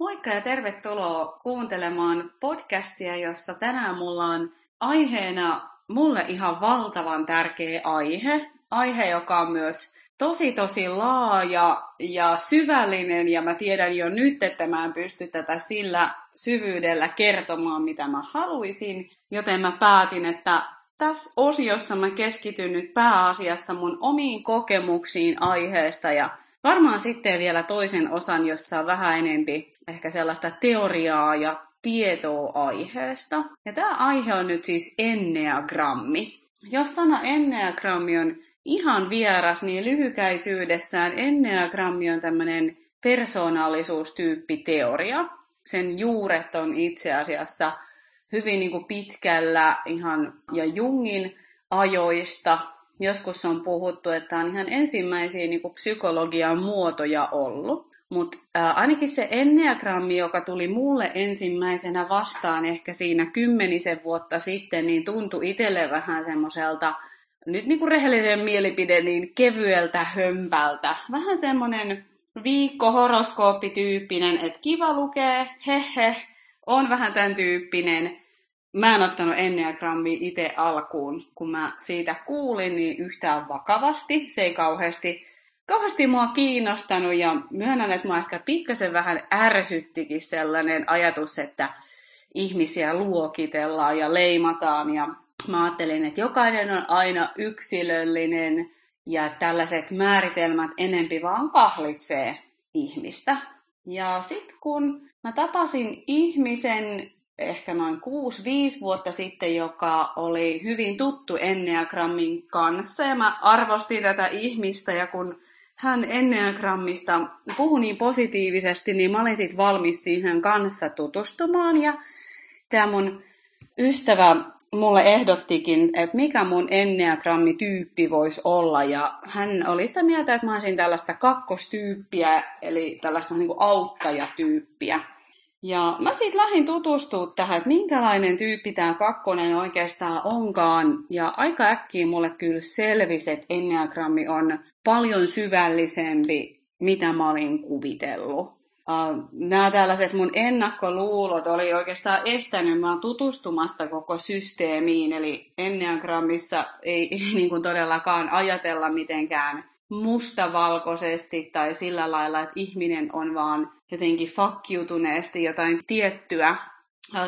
Moikka ja tervetuloa kuuntelemaan podcastia, jossa tänään mulla on aiheena mulle ihan valtavan tärkeä aihe. Aihe, joka on myös tosi laaja ja syvällinen, ja mä tiedän jo nyt, että mä en pysty tätä sillä syvyydellä kertomaan, mitä mä haluaisin. Joten mä päätin, että tässä osiossa mä keskityn nyt pääasiassa mun omiin kokemuksiin aiheesta, ja varmaan sitten vielä toisen osan, jossa on vähän enempi ehkä sellaista teoriaa ja tietoa aiheesta. Ja tämä aihe on nyt siis enneagrammi. Jos sana enneagrammi on ihan vieras, niin lyhykäisyydessään enneagrammi on tämmöinen persoonallisuustyyppiteoria. Sen juuret on itse asiassa hyvin niin kuin pitkällä ihan ja Jungin ajoista. Joskus on puhuttu, että on ihan ensimmäisiä niin kuin psykologian muotoja ollut. Mutta ainakin se enneagrammi, joka tuli mulle ensimmäisenä vastaan ehkä siinä 10 vuotta sitten, niin tuntui itselle vähän semmoiselta, nyt niin kuin rehellisen mielipide, niin kevyeltä hömpältä. Vähän semmoinen viikkohoroskooppityyppinen, että kiva lukee, heh, on vähän tämän tyyppinen. Mä en ottanut enneagrammia itse alkuun, kun mä siitä kuulin, niin yhtään vakavasti. Se ei kauheasti mua kiinnostanut, ja myönnän, että mä ehkä pikkasen vähän ärsyttikin sellainen ajatus, että ihmisiä luokitellaan ja leimataan. Ja mä ajattelin, että jokainen on aina yksilöllinen ja tällaiset määritelmät enempi vaan kahlitsee ihmistä. Ja sit kun mä tapasin ihmisen ehkä noin 6-5 vuotta sitten, joka oli hyvin tuttu enneagrammin kanssa, ja mä arvostin tätä ihmistä, ja kun hän enneagrammista puhui niin positiivisesti, niin mä olin sit valmis siihen kanssa tutustumaan, ja tää mun ystävä mulle ehdottikin, että mikä mun enneagrammityyppi voisi olla, ja hän oli sitä mieltä, että mä olisin tällaista kakkostyyppiä, eli tällaista niin kuin auttajatyyppiä. Ja mä siitä lähdin tutustumaan tähän, että minkälainen tyyppi tämä kakkonen oikeastaan onkaan. Ja aika äkkiä mulle kyllä selvisi, että enneagrammi on paljon syvällisempi, mitä mä olin kuvitellut. Nämä tällaiset mun ennakkoluulot oli oikeastaan estänyt mä tutustumasta koko systeemiin. Eli enneagrammissa ei niin kuin todellakaan ajatella mitenkään mustavalkoisesti tai sillä lailla, että ihminen on vaan jotenkin fakkiutuneesti jotain tiettyä.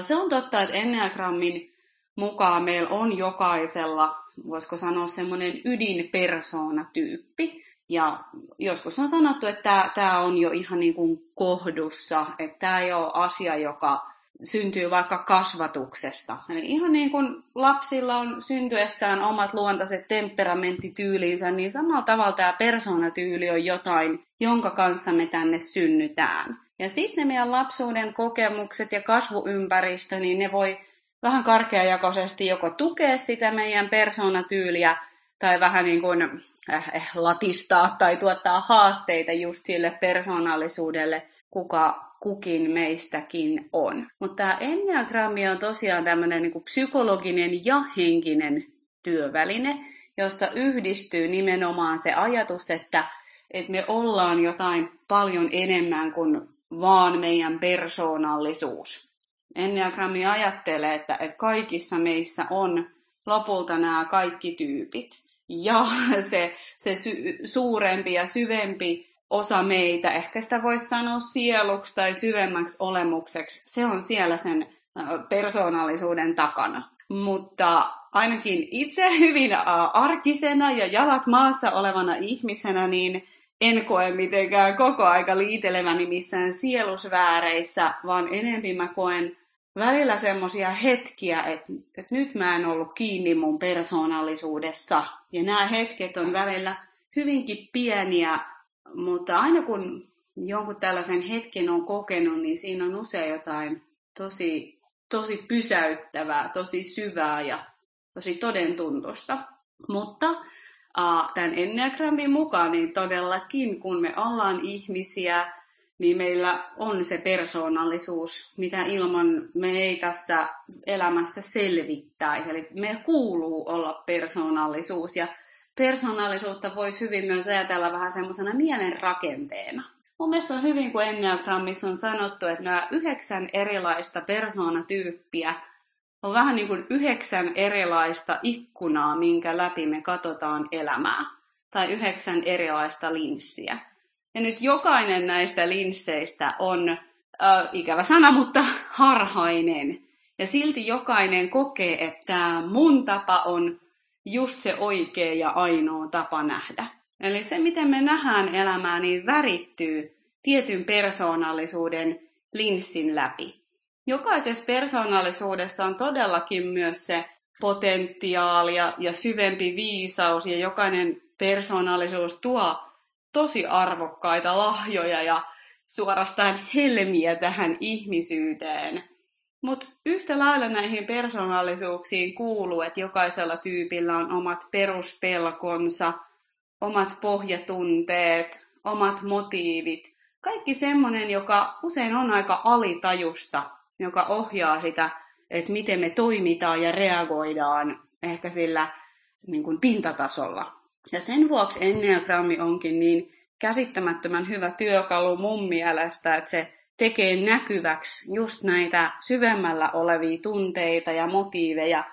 Se on totta, että enneagrammin mukaan meillä on jokaisella, voisiko sanoa, semmoinen ydinpersoonatyyppi. Ja joskus on sanottu, että tämä on jo ihan niin kuin kohdussa, että tämä ei ole asia, joka syntyy vaikka kasvatuksesta. Eli ihan niin kuin lapsilla on syntyessään omat luontaiset temperamenttityyliinsä, niin samalla tavalla tämä persoonatyyli on jotain, jonka kanssa me tänne synnytään. Ja sitten meidän lapsuuden kokemukset ja kasvuympäristö, niin ne voi vähän karkeajakoisesti joko tukea sitä meidän persoonatyyliä tai vähän niin kuin latistaa tai tuottaa haasteita just sille persoonallisuudelle, kuka kukin meistäkin on. Mutta tämä enneagrammi on tosiaan tämmöinen niin kuin psykologinen ja henkinen työväline, jossa yhdistyy nimenomaan se ajatus, että me ollaan jotain paljon enemmän kuin vaan meidän persoonallisuus. Enneagrammi ajattelee, että kaikissa meissä on lopulta nämä kaikki tyypit. Ja se suurempi ja syvempi osa meitä, ehkä sitä voisi sanoa sieluksi tai syvemmäksi olemukseksi, se on siellä sen persoonallisuuden takana. Mutta ainakin itse hyvin arkisena ja jalat maassa olevana ihmisenä, niin en koe mitenkään koko aika liiteleväni missään sielusvääreissä, vaan enemmän mä koen välillä semmoisia hetkiä, että nyt mä en ollut kiinni mun persoonallisuudessa. Ja nämä hetket on välillä hyvinkin pieniä, mutta aina kun jonkun tällaisen hetken on kokenut, niin siinä on usein jotain tosi pysäyttävää, tosi syvää ja tosi todentuntoista. Mutta tämän enneagrammin mukaan niin todellakin, kun me ollaan ihmisiä, niin meillä on se persoonallisuus, mitä ilman me ei tässä elämässä selvittäisi. Eli meillä kuuluu olla persoonallisuus, ja persoonallisuutta voisi hyvin myös ajatella vähän semmoisena mielen rakenteena. Mun mielestä on hyvin, kun Enneagrammissa on sanottu, että nämä 9 erilaista persoonatyyppiä on vähän niin kuin 9 erilaista ikkunaa, minkä läpi me katsotaan elämää. Tai 9 erilaista linssiä. Ja nyt jokainen näistä linsseistä on, ikävä sana, mutta harhainen. Ja silti jokainen kokee, että mun tapa on just se oikea ja ainoa tapa nähdä. Eli se, miten me nähdään elämää, niin värittyy tietyn persoonallisuuden linssin läpi. Jokaisessa persoonallisuudessa on todellakin myös se potentiaali ja syvempi viisaus, ja jokainen persoonallisuus tuo tosi arvokkaita lahjoja ja suorastaan helmiä tähän ihmisyyteen. Mutta yhtä lailla näihin persoonallisuuksiin kuuluu, että jokaisella tyypillä on omat peruspelkonsa, omat pohjatunteet, omat motiivit. Kaikki semmoinen, joka usein on aika alitajusta, joka ohjaa sitä, että miten me toimitaan ja reagoidaan ehkä sillä niin kuin pintatasolla. Ja sen vuoksi Enneagrammi onkin niin käsittämättömän hyvä työkalu mun mielestä, että se tekee näkyväksi just näitä syvemmällä olevia tunteita ja motiiveja,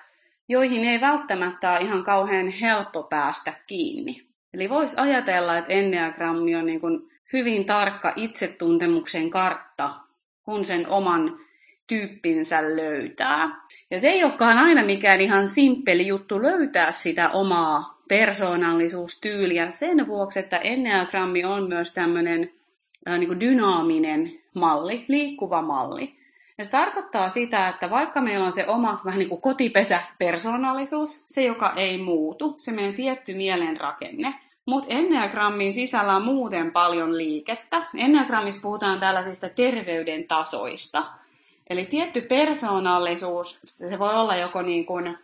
joihin ei välttämättä ole ihan kauhean helppo päästä kiinni. Eli voisi ajatella, että Enneagrammi on niin kuin hyvin tarkka itsetuntemuksen kartta, kun sen oman tyyppinsä löytää. Ja se ei olekaan aina mikään ihan simppeli juttu löytää sitä omaa persoonallisuustyyliä sen vuoksi, että Enneagrammi on myös tämmöinen niin kuin dynaaminen malli, liikkuva malli. Ja se tarkoittaa sitä, että vaikka meillä on se oma vähän niin kuin kotipesäpersoonallisuus, se joka ei muutu, se meidän tietty mielenrakenne, mutta Enneagrammin sisällä on muuten paljon liikettä. Enneagrammissa puhutaan tällaisista terveyden tasoista. Eli tietty persoonallisuus, se voi olla joko niin kuin,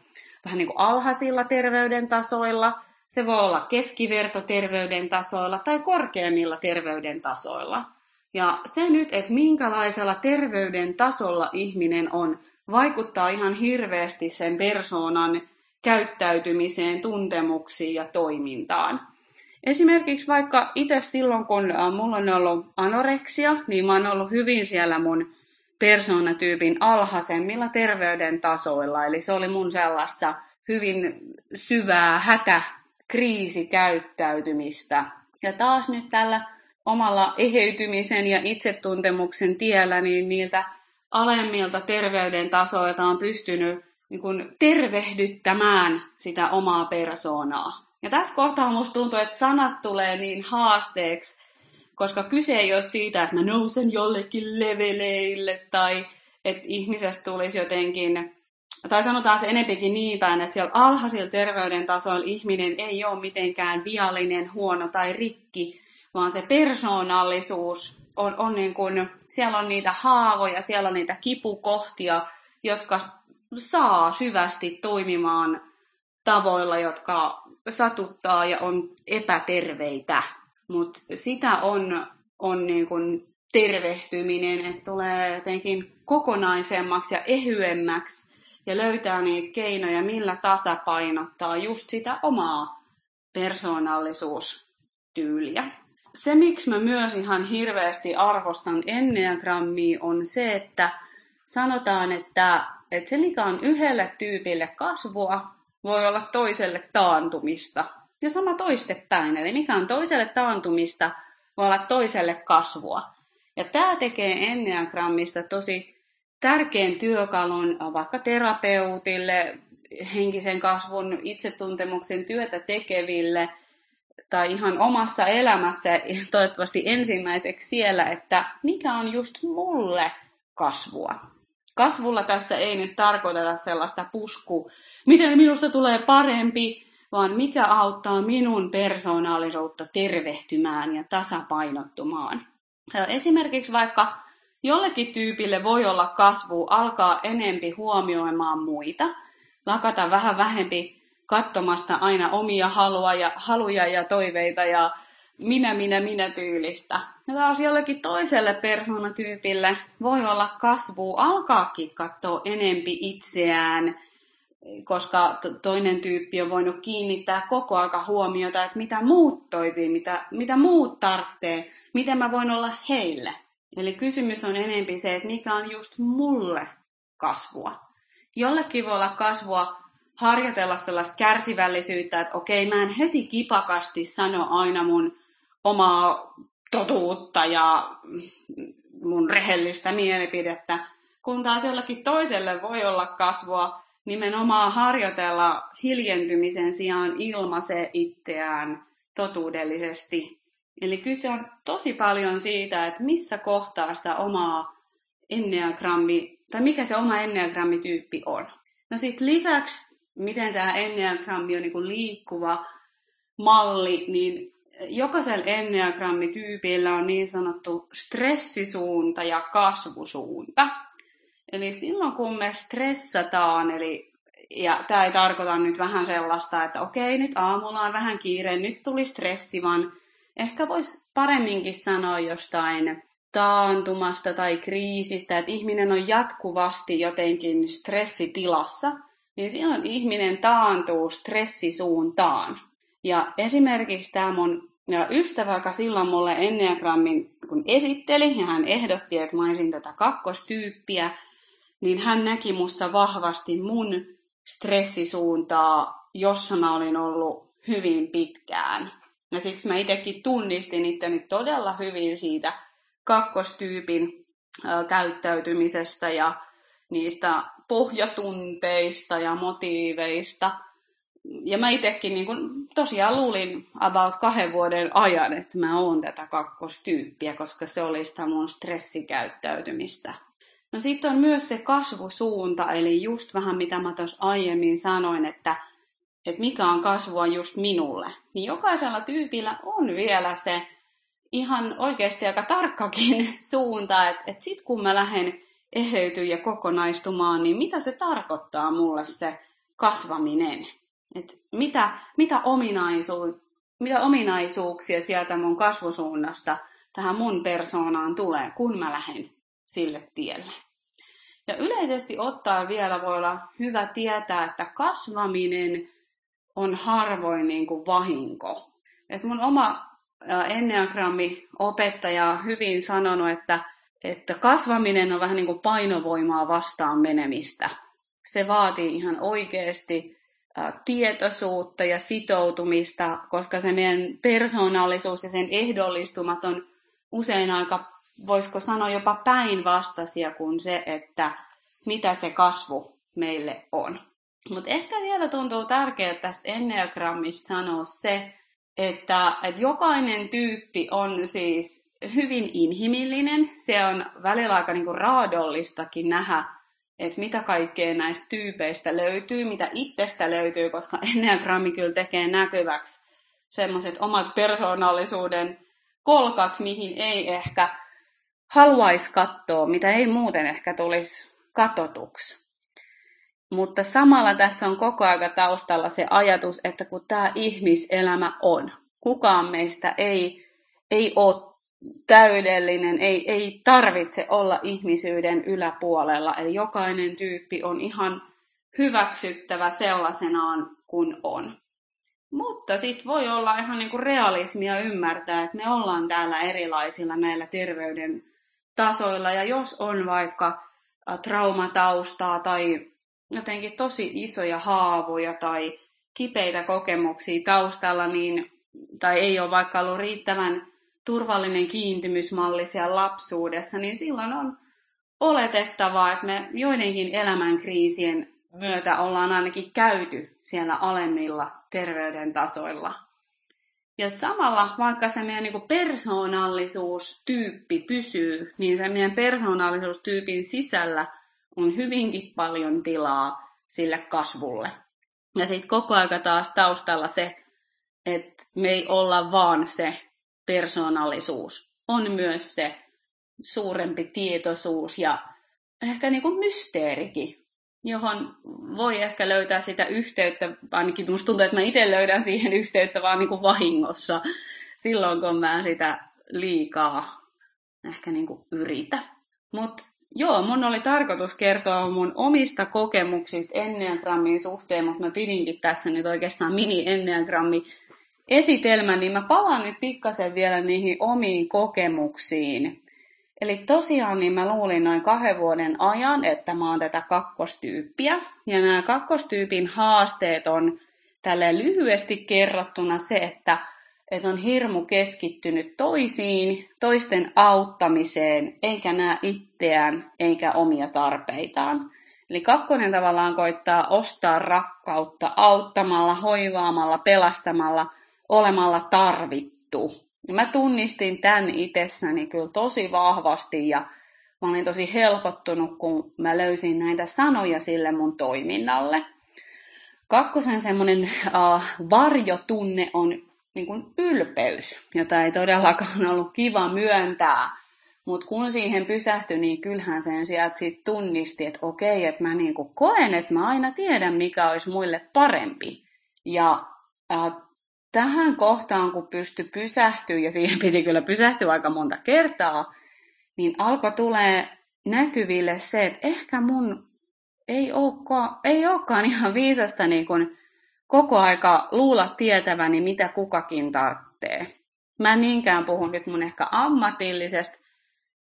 vähän niin kuin alhaisilla terveyden tasoilla, se voi olla keskivertoterveyden tasoilla tai korkeimmilla terveyden tasoilla. Ja se nyt, että minkälaisella terveyden tasolla ihminen on, vaikuttaa ihan hirveästi sen persoonan käyttäytymiseen, tuntemuksiin ja toimintaan. Esimerkiksi vaikka itse silloin, kun mulla on ollut anoreksia, niin mä oon ollut hyvin siellä mun persoonatyypin alhaisemmilla terveyden tasoilla. Eli se oli mun sellaista hyvin syvää hätäkriisikäyttäytymistä. Ja taas nyt tällä omalla eheytymisen ja itsetuntemuksen tiellä, niin niiltä alemmilta terveyden tasoilta on pystynyt niin kuin tervehdyttämään sitä omaa persoonaa. Ja tässä kohtaa musta tuntuu, että sanat tulee niin haasteeksi, koska kyse ei ole siitä, että mä nousen jollekin leveleille tai että ihmisestä tulisi jotenkin, tai sanotaan se enempikin niin päin, että siellä alhaisilla terveyden tasoilla ihminen ei ole mitenkään viallinen, huono tai rikki, vaan se persoonallisuus on niin kuin, siellä on niitä haavoja, siellä on niitä kipukohtia, jotka saa syvästi toimimaan tavoilla, jotka satuttaa ja on epäterveitä. Mutta sitä on niin kuin tervehtyminen, että tulee jotenkin kokonaisemmaksi ja ehyemmäksi ja löytää niitä keinoja, millä tasapainottaa just sitä omaa persoonallisuustyyliä. Se, miksi mä myös ihan hirveästi arvostan Enneagrammia, on se, että sanotaan, että se, mikä on yhdelle tyypille kasvua, voi olla toiselle taantumista. Ja sama toistepäin, eli mikä on toiselle taantumista, voi olla toiselle kasvua. Ja tämä tekee Enneagrammista tosi tärkeän työkalun vaikka terapeutille, henkisen kasvun, itsetuntemuksen työtä tekeville, tai ihan omassa elämässä toivottavasti ensimmäiseksi siellä, että mikä on just mulle kasvua. Kasvulla tässä ei nyt tarkoiteta sellaista puskua, miten minusta tulee parempi, vaan mikä auttaa minun persoonallisuutta tervehtymään ja tasapainottumaan. Esimerkiksi vaikka jollekin tyypille voi olla kasvu alkaa enempi huomioimaan muita, lakata vähän vähempi katsomasta aina omia haluja ja toiveita ja minä tyylistä. Ja taas jollekin toiselle persoonatyypille voi olla kasvua alkaakin katsoa enempi itseään, koska toinen tyyppi on voinut kiinnittää koko ajan huomiota, että mitä muut toitiin, mitä muut tarvitsee, miten mä voin olla heille. Eli kysymys on enemmän se, että mikä on just mulle kasvua. Jollekin voi olla kasvua harjoitella sellaista kärsivällisyyttä, että okei, mä en heti kipakasti sano aina mun omaa totuutta ja mun rehellistä mielipidettä, kun taas jollekin toiselle voi olla kasvua nimenomaan harjoitella hiljentymisen sijaan ilmaisee itseään totuudellisesti. Eli kyse on tosi paljon siitä, että missä kohtaa sitä omaa enneagrammi, tai mikä se oma enneagrammityyppi on. No sitten lisäksi, miten tämä enneagrammi on niinku liikkuva malli, niin jokaisella enneagrammityypillä on niin sanottu stressisuunta ja kasvusuunta. Eli silloin kun me stressataan, ja tämä ei tarkoita nyt vähän sellaista, että okei, nyt aamulla on vähän kiire, nyt tuli stressi, vaan ehkä voisi paremminkin sanoa jostain taantumasta tai kriisistä, että ihminen on jatkuvasti jotenkin stressitilassa, niin silloin ihminen taantuu stressisuuntaan. Ja esimerkiksi tämä mun ystävä, joka silloin mulle enneagrammin kun esitteli, ja hän ehdotti, että mä olisin tätä kakkostyyppiä, niin hän näki mussa vahvasti mun stressisuuntaa, jossa mä olin ollut hyvin pitkään. Ja siksi mä itsekin tunnistin itteni todella hyvin siitä kakkostyypin käyttäytymisestä ja niistä pohjatunteista ja motiiveista. Ja mä itsekin niin kun tosiaan luulin about 2 vuoden ajan, että mä oon tätä kakkostyyppiä, koska se oli sitä mun stressikäyttäytymistä. No sitten on myös se kasvusuunta, eli just vähän mitä mä tuossa aiemmin sanoin, että mikä on kasvua just minulle. Niin jokaisella tyypillä on vielä se ihan oikeasti aika tarkkakin suunta, että sit kun mä lähden eheytyyn ja kokonaistumaan, niin mitä se tarkoittaa mulle se kasvaminen? Et mitä ominaisuuksia sieltä mun kasvusuunnasta tähän mun persoonaan tulee, kun mä lähden sille tielle. Ja yleisesti ottaen vielä voi olla hyvä tietää, että kasvaminen on harvoin niin kuin vahinko. Et mun oma enneagrammi-opettaja on hyvin sanonut, että kasvaminen on vähän niin kuin painovoimaa vastaan menemistä. Se vaatii ihan oikeasti tietoisuutta ja sitoutumista, koska se meidän persoonallisuus ja sen ehdollistumat on usein aika, voisiko sanoa jopa päinvastaisia kuin se, että mitä se kasvu meille on. Mutta ehkä vielä tuntuu tärkeää tästä enneagrammista sanoa se, että jokainen tyyppi on siis hyvin inhimillinen. Se on välillä aika niinku raadollistakin nähdä, että mitä kaikkea näistä tyypeistä löytyy, mitä itsestä löytyy, koska enneagrammi kyllä tekee näkyväksi semmoiset omat persoonallisuuden kolkat, mihin ei ehkä haluaisi katsoa, mitä ei muuten ehkä tulisi katotuksi. Mutta samalla tässä on koko ajan taustalla se ajatus, että kun tämä ihmiselämä on, kukaan meistä ei ole täydellinen, ei tarvitse olla ihmisyyden yläpuolella. Eli jokainen tyyppi on ihan hyväksyttävä sellaisenaan kuin on. Mutta sitten voi olla ihan niinku realismia ymmärtää, että me ollaan täällä erilaisilla näillä terveyden tasoilla. Ja jos on vaikka traumataustaa tai jotenkin tosi isoja haavoja tai kipeitä kokemuksia taustalla, niin, tai ei ole vaikka ollut riittävän turvallinen kiintymysmalli siellä lapsuudessa, niin silloin on oletettavaa, että me joidenkin elämänkriisien myötä ollaan ainakin käyty siellä alemmilla terveyden tasoilla. Ja samalla, vaikka se meidän niin persoonallisuustyyppi pysyy, niin se meidän persoonallisuustyypin sisällä on hyvinkin paljon tilaa sille kasvulle. Ja sitten koko ajan taas taustalla se, että me ei olla vaan se persoonallisuus. On myös se suurempi tietoisuus ja ehkä niin kuin mysteerikin, johon voi ehkä löytää sitä yhteyttä, ainakin musta tuntuu, että mä itse löydän siihen yhteyttä vaan niin kuin vahingossa silloin, kun mä sitä liikaa ehkä niin kuin yritä. Mutta Joo, mun oli tarkoitus kertoa mun omista kokemuksista Enneagrammin suhteen, mutta mä pidinkin tässä nyt oikeastaan mini-Enneagrammi-esitelmän, niin mä palaan nyt pikkasen vielä niihin omiin kokemuksiin. Eli tosiaan niin mä luulin noin 2 vuoden ajan, että mä oon tätä kakkostyyppiä. Ja nämä kakkostyypin haasteet on tälleen lyhyesti kerrottuna se, että on hirmu keskittynyt toisiin, toisten auttamiseen, eikä näe itseään, eikä omia tarpeitaan. Eli kakkonen tavallaan koittaa ostaa rakkautta auttamalla, hoivaamalla, pelastamalla, olemalla tarvittu. Mä tunnistin tämän itsessäni kyllä tosi vahvasti ja mä olin tosi helpottunut, kun mä löysin näitä sanoja sille mun toiminnalle. Kakkosen semmoinen varjotunne on niin kuin ylpeys, jota ei todellakaan ollut kiva myöntää. Mutta kun siihen pysähtyi, niin kyllähän sen sieltä sit tunnisti, että okei, että mä niin kuin koen, että mä aina tiedän, mikä olisi muille parempi. Ja tähän kohtaan, kun pystyi pysähtyä, ja siihen piti kyllä pysähtyä aika monta kertaa, niin alkoi tulee näkyville se, että ehkä mun ei olekaan ihan viisasta niin kun koko aika luulla tietäväni, mitä kukakin tarvitsee. Mä en niinkään puhu nyt mun ehkä ammatillisesta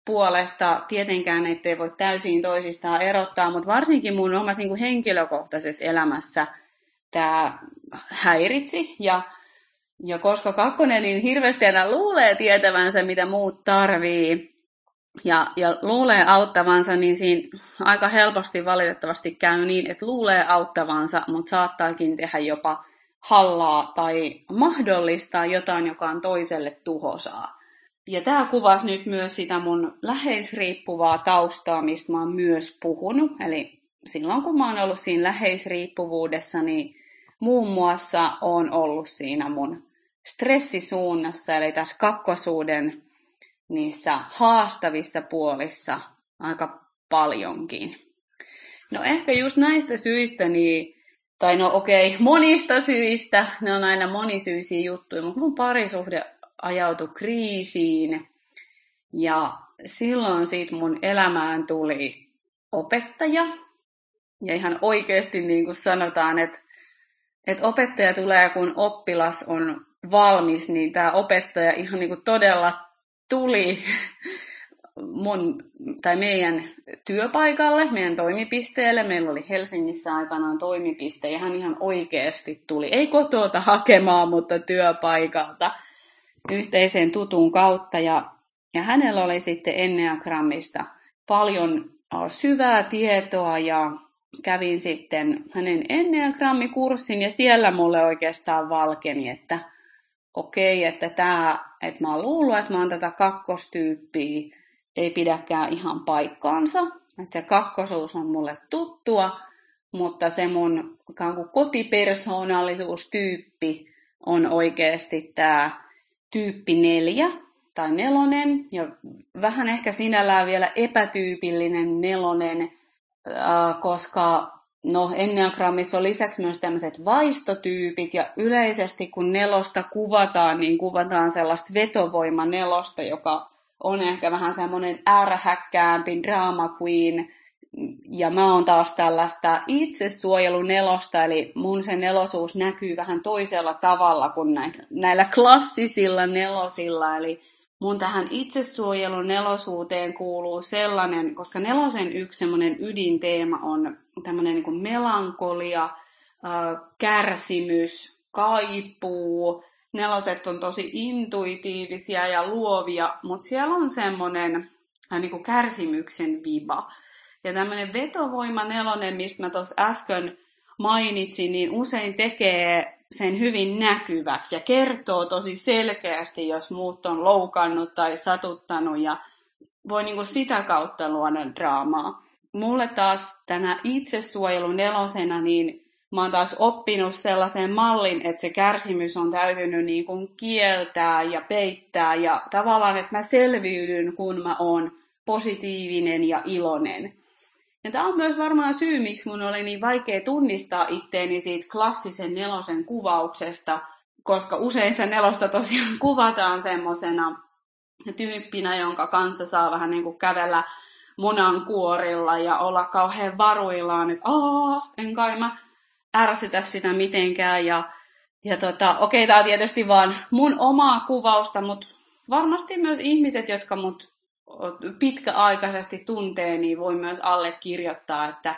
puolesta, tietenkään ettei voi täysin toisistaan erottaa, mutta varsinkin mun omassa niin kun henkilökohtaisessa elämässä tämä häiritsi ja koska kakkonen niin hirveästi aina luulee tietävänsä, mitä muut tarvii ja luulee auttavansa, niin siinä aika helposti valitettavasti käy niin, että luulee auttavansa, mutta saattaakin tehdä jopa hallaa tai mahdollistaa jotain, joka on toiselle tuhosaa. Ja tämä kuvasi nyt myös sitä mun läheisriippuvaa taustaa, mistä mä oon myös puhunut. Eli silloin kun mä oon ollut siinä läheisriippuvuudessa, niin muun muassa oon ollut siinä mun stressisuunnassa, eli tässä kakkosuuden niissä haastavissa puolissa aika paljonkin. No ehkä just näistä syistä, monista syistä, ne on aina monisyisiä juttuja, mutta mun parisuhde ajautui kriisiin ja silloin siitä mun elämään tuli opettaja. Ja ihan oikeasti niin kuin sanotaan, että opettaja tulee, kun oppilas on valmis, niin tämä opettaja ihan niin kuin todella tuli meidän työpaikalle, meidän toimipisteelle. Meillä oli Helsingissä aikanaan toimipiste ja hän ihan oikeasti tuli, ei kotoa hakemaan, mutta työpaikalta yhteiseen tutun kautta. Ja hänellä oli sitten Enneagrammista paljon syvää tietoa ja kävin sitten hänen Enneagrammikurssin ja siellä mulle oikeastaan valkeni, että että mä oon luullut, että mä oon tätä kakkostyyppiä, ei pidäkään ihan paikkaansa. Että se kakkosuus on mulle tuttua, mutta se mun ikään kuin kotipersoonallisuustyyppi on oikeasti tää tyyppi 4 tai 4 ja vähän ehkä sinällään vielä epätyypillinen 4, koska Enneagrammissa on lisäksi myös tämmöiset vaistotyypit ja yleisesti kun 4 kuvataan, niin kuvataan sellaista vetovoima 4, joka on ehkä vähän semmoinen ärhäkkäämpi drama queen ja mä oon taas tällaista itsesuojelu 4, eli mun se 4suus näkyy vähän toisella tavalla kuin näillä klassisilla 4, eli mun tähän itsesuojelun 4suuteen kuuluu sellainen, koska 4 yksi semmoinen ydinteema on tämmöinen niin kuin melankolia, kärsimys, kaipuu. 4 on tosi intuitiivisia ja luovia, mutta siellä on semmoinen niin kuin kärsimyksen viba. Ja tämmöinen vetovoima 4, mistä mä tuossa äsken mainitsin, niin usein tekee sen hyvin näkyväksi ja kertoo tosi selkeästi, jos muut on loukannut tai satuttanut ja voi niin kuin sitä kautta luoda draamaa. Mulle taas tänä itsesuojelun 4, niin mä oon taas oppinut sellaisen mallin, että se kärsimys on täytynyt niin kuin kieltää ja peittää ja tavallaan, että mä selviydyn, kun mä oon positiivinen ja iloinen. Ja tämä on myös varmaan syy, miksi mun oli niin vaikea tunnistaa itteeni siitä klassisen 4 kuvauksesta, koska usein sitä 4 tosiaan kuvataan semmoisena tyyppinä, jonka kanssa saa vähän niin kuin kävellä munankuorilla ja olla kauhean varuillaan, että en kai mä ärsytä sitä mitenkään. Okei, tämä on tietysti vaan mun omaa kuvausta, mutta varmasti myös ihmiset, jotka mut pitkäaikaisesti tuntee, niin voi myös allekirjoittaa, että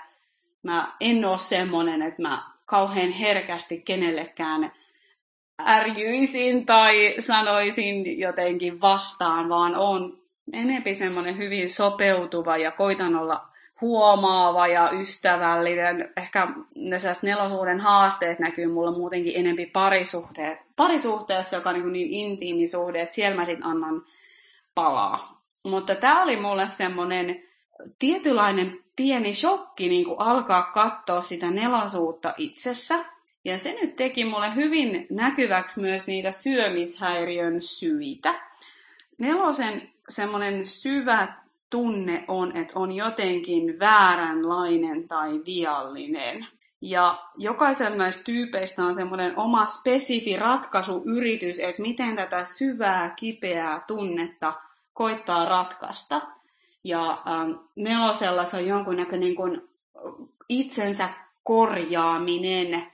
mä en ole semmoinen, että mä kauhean herkästi kenellekään ärjyisin tai sanoisin jotenkin vastaan, vaan on enempi semmoinen hyvin sopeutuva ja koitan olla huomaava ja ystävällinen. Ehkä ne nelosuuden haasteet näkyy mulla muutenkin enempi parisuhteessa, joka on niin intiimi suhde, että siellä mä sit annan palaa. Mutta tää oli mulle semmoinen tietynlainen pieni shokki niin kuin alkaa katsoa sitä nelosuutta itsessä. Ja se nyt teki mulle hyvin näkyväksi myös niitä syömishäiriön syitä. Nelosen semmoinen syvä tunne on, että on jotenkin vääränlainen tai viallinen. Ja jokaisella näistä tyypeistä on semmoinen oma spesifi ratkaisuyritys, että miten tätä syvää, kipeää tunnetta koittaa ratkaista. Ja nelosella se on jonkunnäköinen itsensä korjaaminen.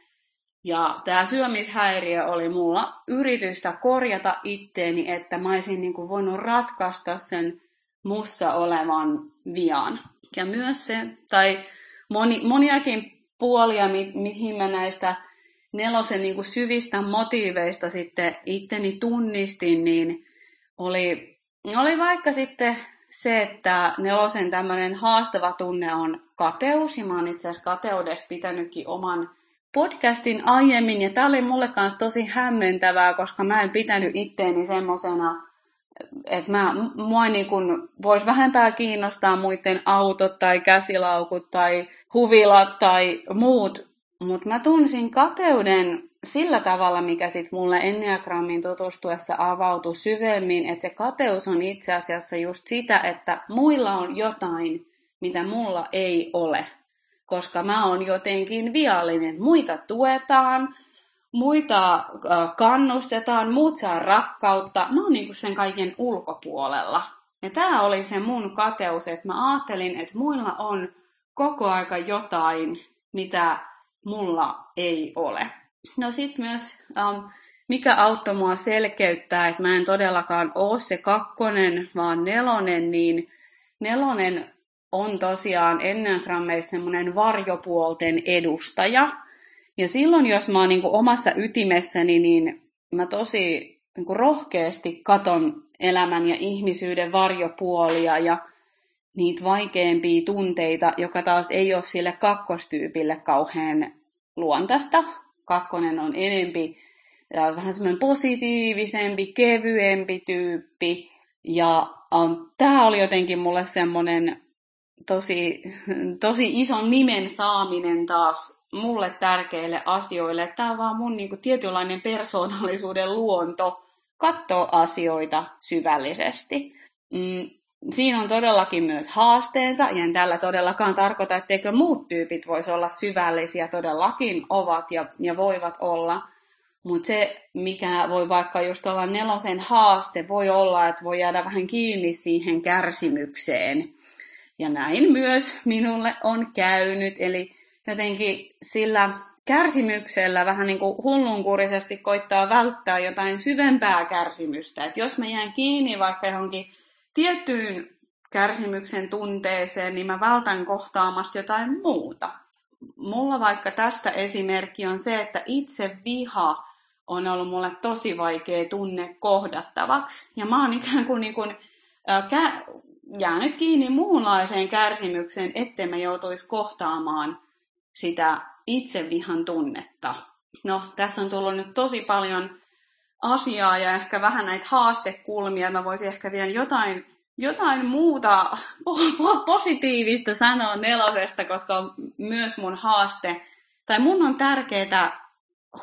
Ja tämä syömishäiriö oli mulla yritystä korjata itteeni, että mä olisin voinut ratkaista sen mussa olevan vian. Ja myös se, tai moniakin puolia, mihin mä näistä nelosen syvistä motiiveista sitten itteni tunnistin, niin oli vaikka sitten se, että nelosen tämmöinen haastava tunne on kateus, ja mä oon itse asiassa kateudesta pitänytkin oman podcastin aiemmin, ja tämä oli mulle kanssa tosi hämmentävää, koska mä en pitänyt itteeni semmosena, että mua voisi vähempää kiinnostaa muiden autot tai käsilaukut tai huvilat tai muut, mutta mä tunsin kateuden sillä tavalla, mikä sitten mulle Enneagrammin tutustuessa avautui syvemmin, että se kateus on itse asiassa just sitä, että muilla on jotain, mitä mulla ei ole. Koska mä oon jotenkin viallinen. Muita tuetaan, muita kannustetaan, muut saa rakkautta. Mä oon sen kaiken ulkopuolella. Ja tää oli se mun kateus, että mä ajattelin, että muilla on koko aika jotain, mitä mulla ei ole. No sit myös, mikä auttoi mua selkeyttää, että mä en todellakaan oo se kakkonen, vaan nelonen, niin nelonen on tosiaan enneagrammeissa semmoinen varjopuolten edustaja. Ja silloin, jos mä oon omassa ytimessäni, niin mä tosi rohkeasti katon elämän ja ihmisyyden varjopuolia ja niitä vaikeampia tunteita, joka taas ei ole sille kakkostyypille kauhean luontaista. Kakkonen on enempi, vähän semmoinen positiivisempi, kevyempi tyyppi. Ja tää oli jotenkin mulle semmoinen tosi ison nimen saaminen taas mulle tärkeille asioille. Tämä on vaan mun tietynlainen persoonallisuuden luonto katsoa asioita syvällisesti. Siinä on todellakin myös haasteensa, ja en tällä todellakaan tarkoita, etteikö muut tyypit voisi olla syvällisiä. Todellakin ovat ja voivat olla. Mutta se, mikä voi vaikka just olla nelosen haaste, voi olla, että voi jäädä vähän kiinni siihen kärsimykseen. Ja näin myös minulle on käynyt, eli jotenkin sillä kärsimyksellä vähän hullunkurisesti koittaa välttää jotain syvempää kärsimystä. Et jos mä jään kiinni vaikka johonkin tiettyyn kärsimyksen tunteeseen, niin mä vältän kohtaamasta jotain muuta. Mulla vaikka tästä esimerkki on se, että itse viha on ollut mulle tosi vaikea tunne kohdattavaksi. Ja mä oon ikään kuin jäänyt kiinni muunlaiseen kärsimykseen, ettei mä joutuisi kohtaamaan sitä itsevihan tunnetta. No, tässä on tullut nyt tosi paljon asiaa ja ehkä vähän näitä haastekulmia. Mä voisin ehkä vielä jotain muuta positiivista sanoa nelosesta, koska on myös mun haaste. Tai mun on tärkeää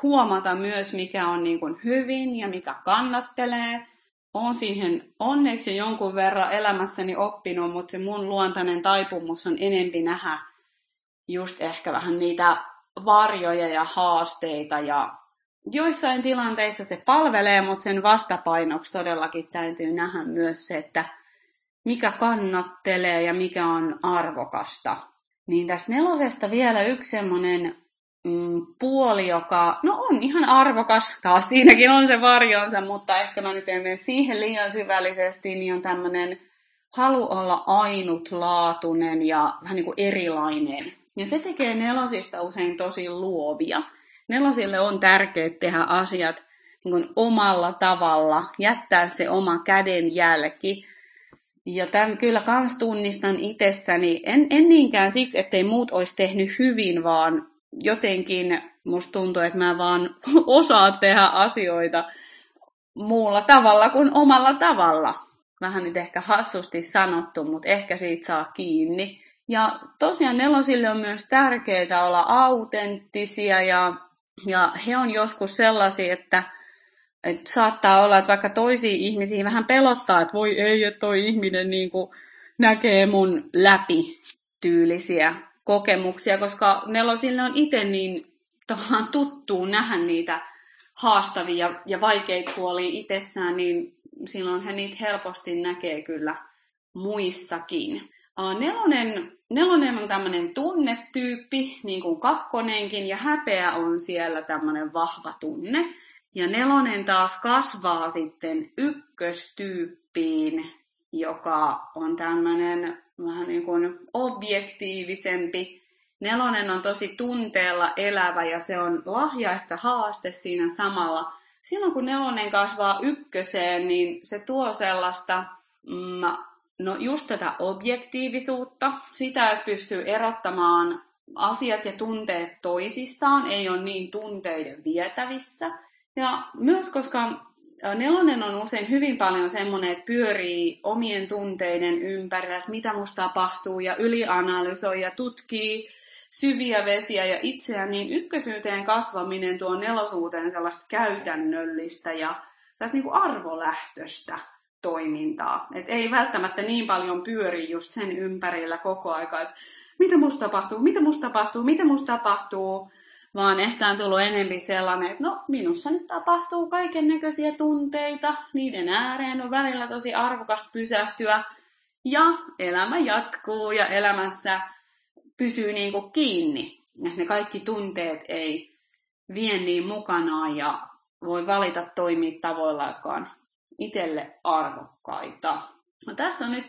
huomata myös, mikä on hyvin ja mikä kannattelee. Olen siihen onneksi jonkun verran elämässäni oppinut, mutta se mun luontainen taipumus on enempi nähdä just ehkä vähän niitä varjoja ja haasteita. Ja joissain tilanteissa se palvelee, mutta sen vastapainoksi todellakin täytyy nähdä myös se, että mikä kannattelee ja mikä on arvokasta. Niin tästä nelosesta vielä yksi semmoinen puoli, joka on ihan arvokas, taas siinäkin on se varjonsa, mutta ehkä mä nyt en mene siihen liian syvällisesti, niin on tämmöinen halu olla ainutlaatuinen ja vähän niin kuin erilainen. Ja se tekee nelosista usein tosi luovia. Nelosille on tärkeää tehdä asiat niin kuin omalla tavalla, jättää se oma kädenjälki. Ja tämän kyllä kans tunnistan itsessäni, en niinkään siksi, ettei muut olisi tehnyt hyvin, vaan jotenkin musta tuntuu, että mä vaan osaan tehdä asioita muulla tavalla kuin omalla tavalla. Vähän nyt ehkä hassusti sanottu, mutta ehkä siitä saa kiinni. Ja tosiaan nelosille on myös tärkeää olla autenttisia ja he on joskus sellaisia, että saattaa olla, että vaikka toisia ihmisiä vähän pelottaa, että voi ei, että toi ihminen niin kuin näkee mun läpi tyylisiä kokemuksia, koska nelosille on itse niin tavallaan tuttuu nähdä niitä haastavia ja vaikeita puolia itsessään, niin silloin he niitä helposti näkee kyllä muissakin. Nelonen on tämmöinen tunnetyyppi, niin kuin kakkonenkin, ja häpeä on siellä tämmöinen vahva tunne. Ja nelonen taas kasvaa sitten ykköstyyppiin, joka on tämmöinen vähän niin kuin objektiivisempi. Nelonen on tosi tunteella elävä ja se on lahja että haaste siinä samalla. Silloin kun nelonen kasvaa ykköseen, niin se tuo sellaista, just tätä objektiivisuutta, sitä, että pystyy erottamaan asiat ja tunteet toisistaan, ei ole niin tunteiden vietävissä. Ja myös koska nelonen on usein hyvin paljon semmoinen, että pyörii omien tunteiden ympärillä, että mitä musta tapahtuu ja ylianalysoi ja tutkii syviä vesiä ja itseään, niin ykkösyyteen kasvaminen tuo nelosuuteen sellaista käytännöllistä ja tässä niin kuin arvolähtöistä toimintaa. Et ei välttämättä niin paljon pyöri just sen ympärillä koko aika, että mitä musta tapahtuu, vaan ehkä on tullut enemmän sellainen, että minussa nyt tapahtuu kaikennäköisiä tunteita, niiden ääreen on välillä tosi arvokasta pysähtyä, ja elämä jatkuu, ja elämässä pysyy niin kuin kiinni. Ne kaikki tunteet ei vie niin mukanaan, ja voi valita toimia tavoilla, jotka on itselle arvokkaita. No, tästä on nyt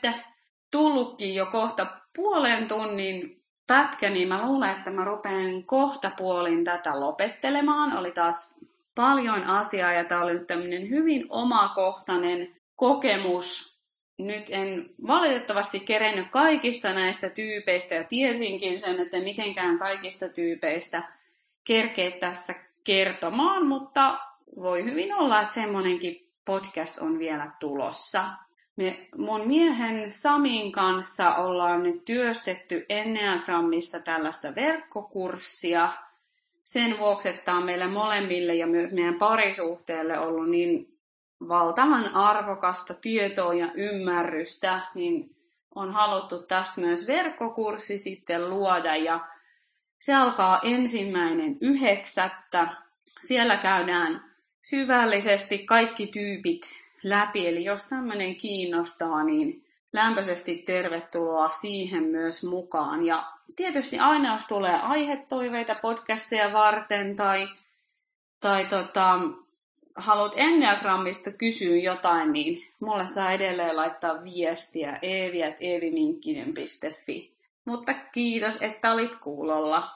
tullutkin jo kohta puolen tunnin pätkä, niin mä luulen, että mä rupean kohta puolin tätä lopettelemaan. Oli taas paljon asiaa ja tää oli nyt tämmönen hyvin omakohtainen kokemus. Nyt en valitettavasti kerennyt kaikista näistä tyypeistä ja tiesinkin sen, että mitenkään kaikista tyypeistä kerkeä tässä kertomaan, mutta voi hyvin olla, että semmonenkin podcast on vielä tulossa. Me mun miehen Samin kanssa ollaan nyt työstetty Enneagrammista tällaista verkkokurssia sen vuoksi, että on meille molemmille ja myös meidän parisuhteelle ollut niin valtavan arvokasta tietoa ja ymmärrystä, niin on haluttu tästä myös verkkokurssi sitten luoda ja se alkaa 1.9. Siellä käydään syvällisesti kaikki tyypit läpi. Eli jos tämmöinen kiinnostaa, niin lämpöisesti tervetuloa siihen myös mukaan. Ja tietysti aina, jos tulee aihetoiveita podcasteja varten tai haluat Enneagrammista kysyä jotain, niin mulle saa edelleen laittaa viestiä eevi@eeviminkkinen.fi. Mutta kiitos, että olit kuulolla.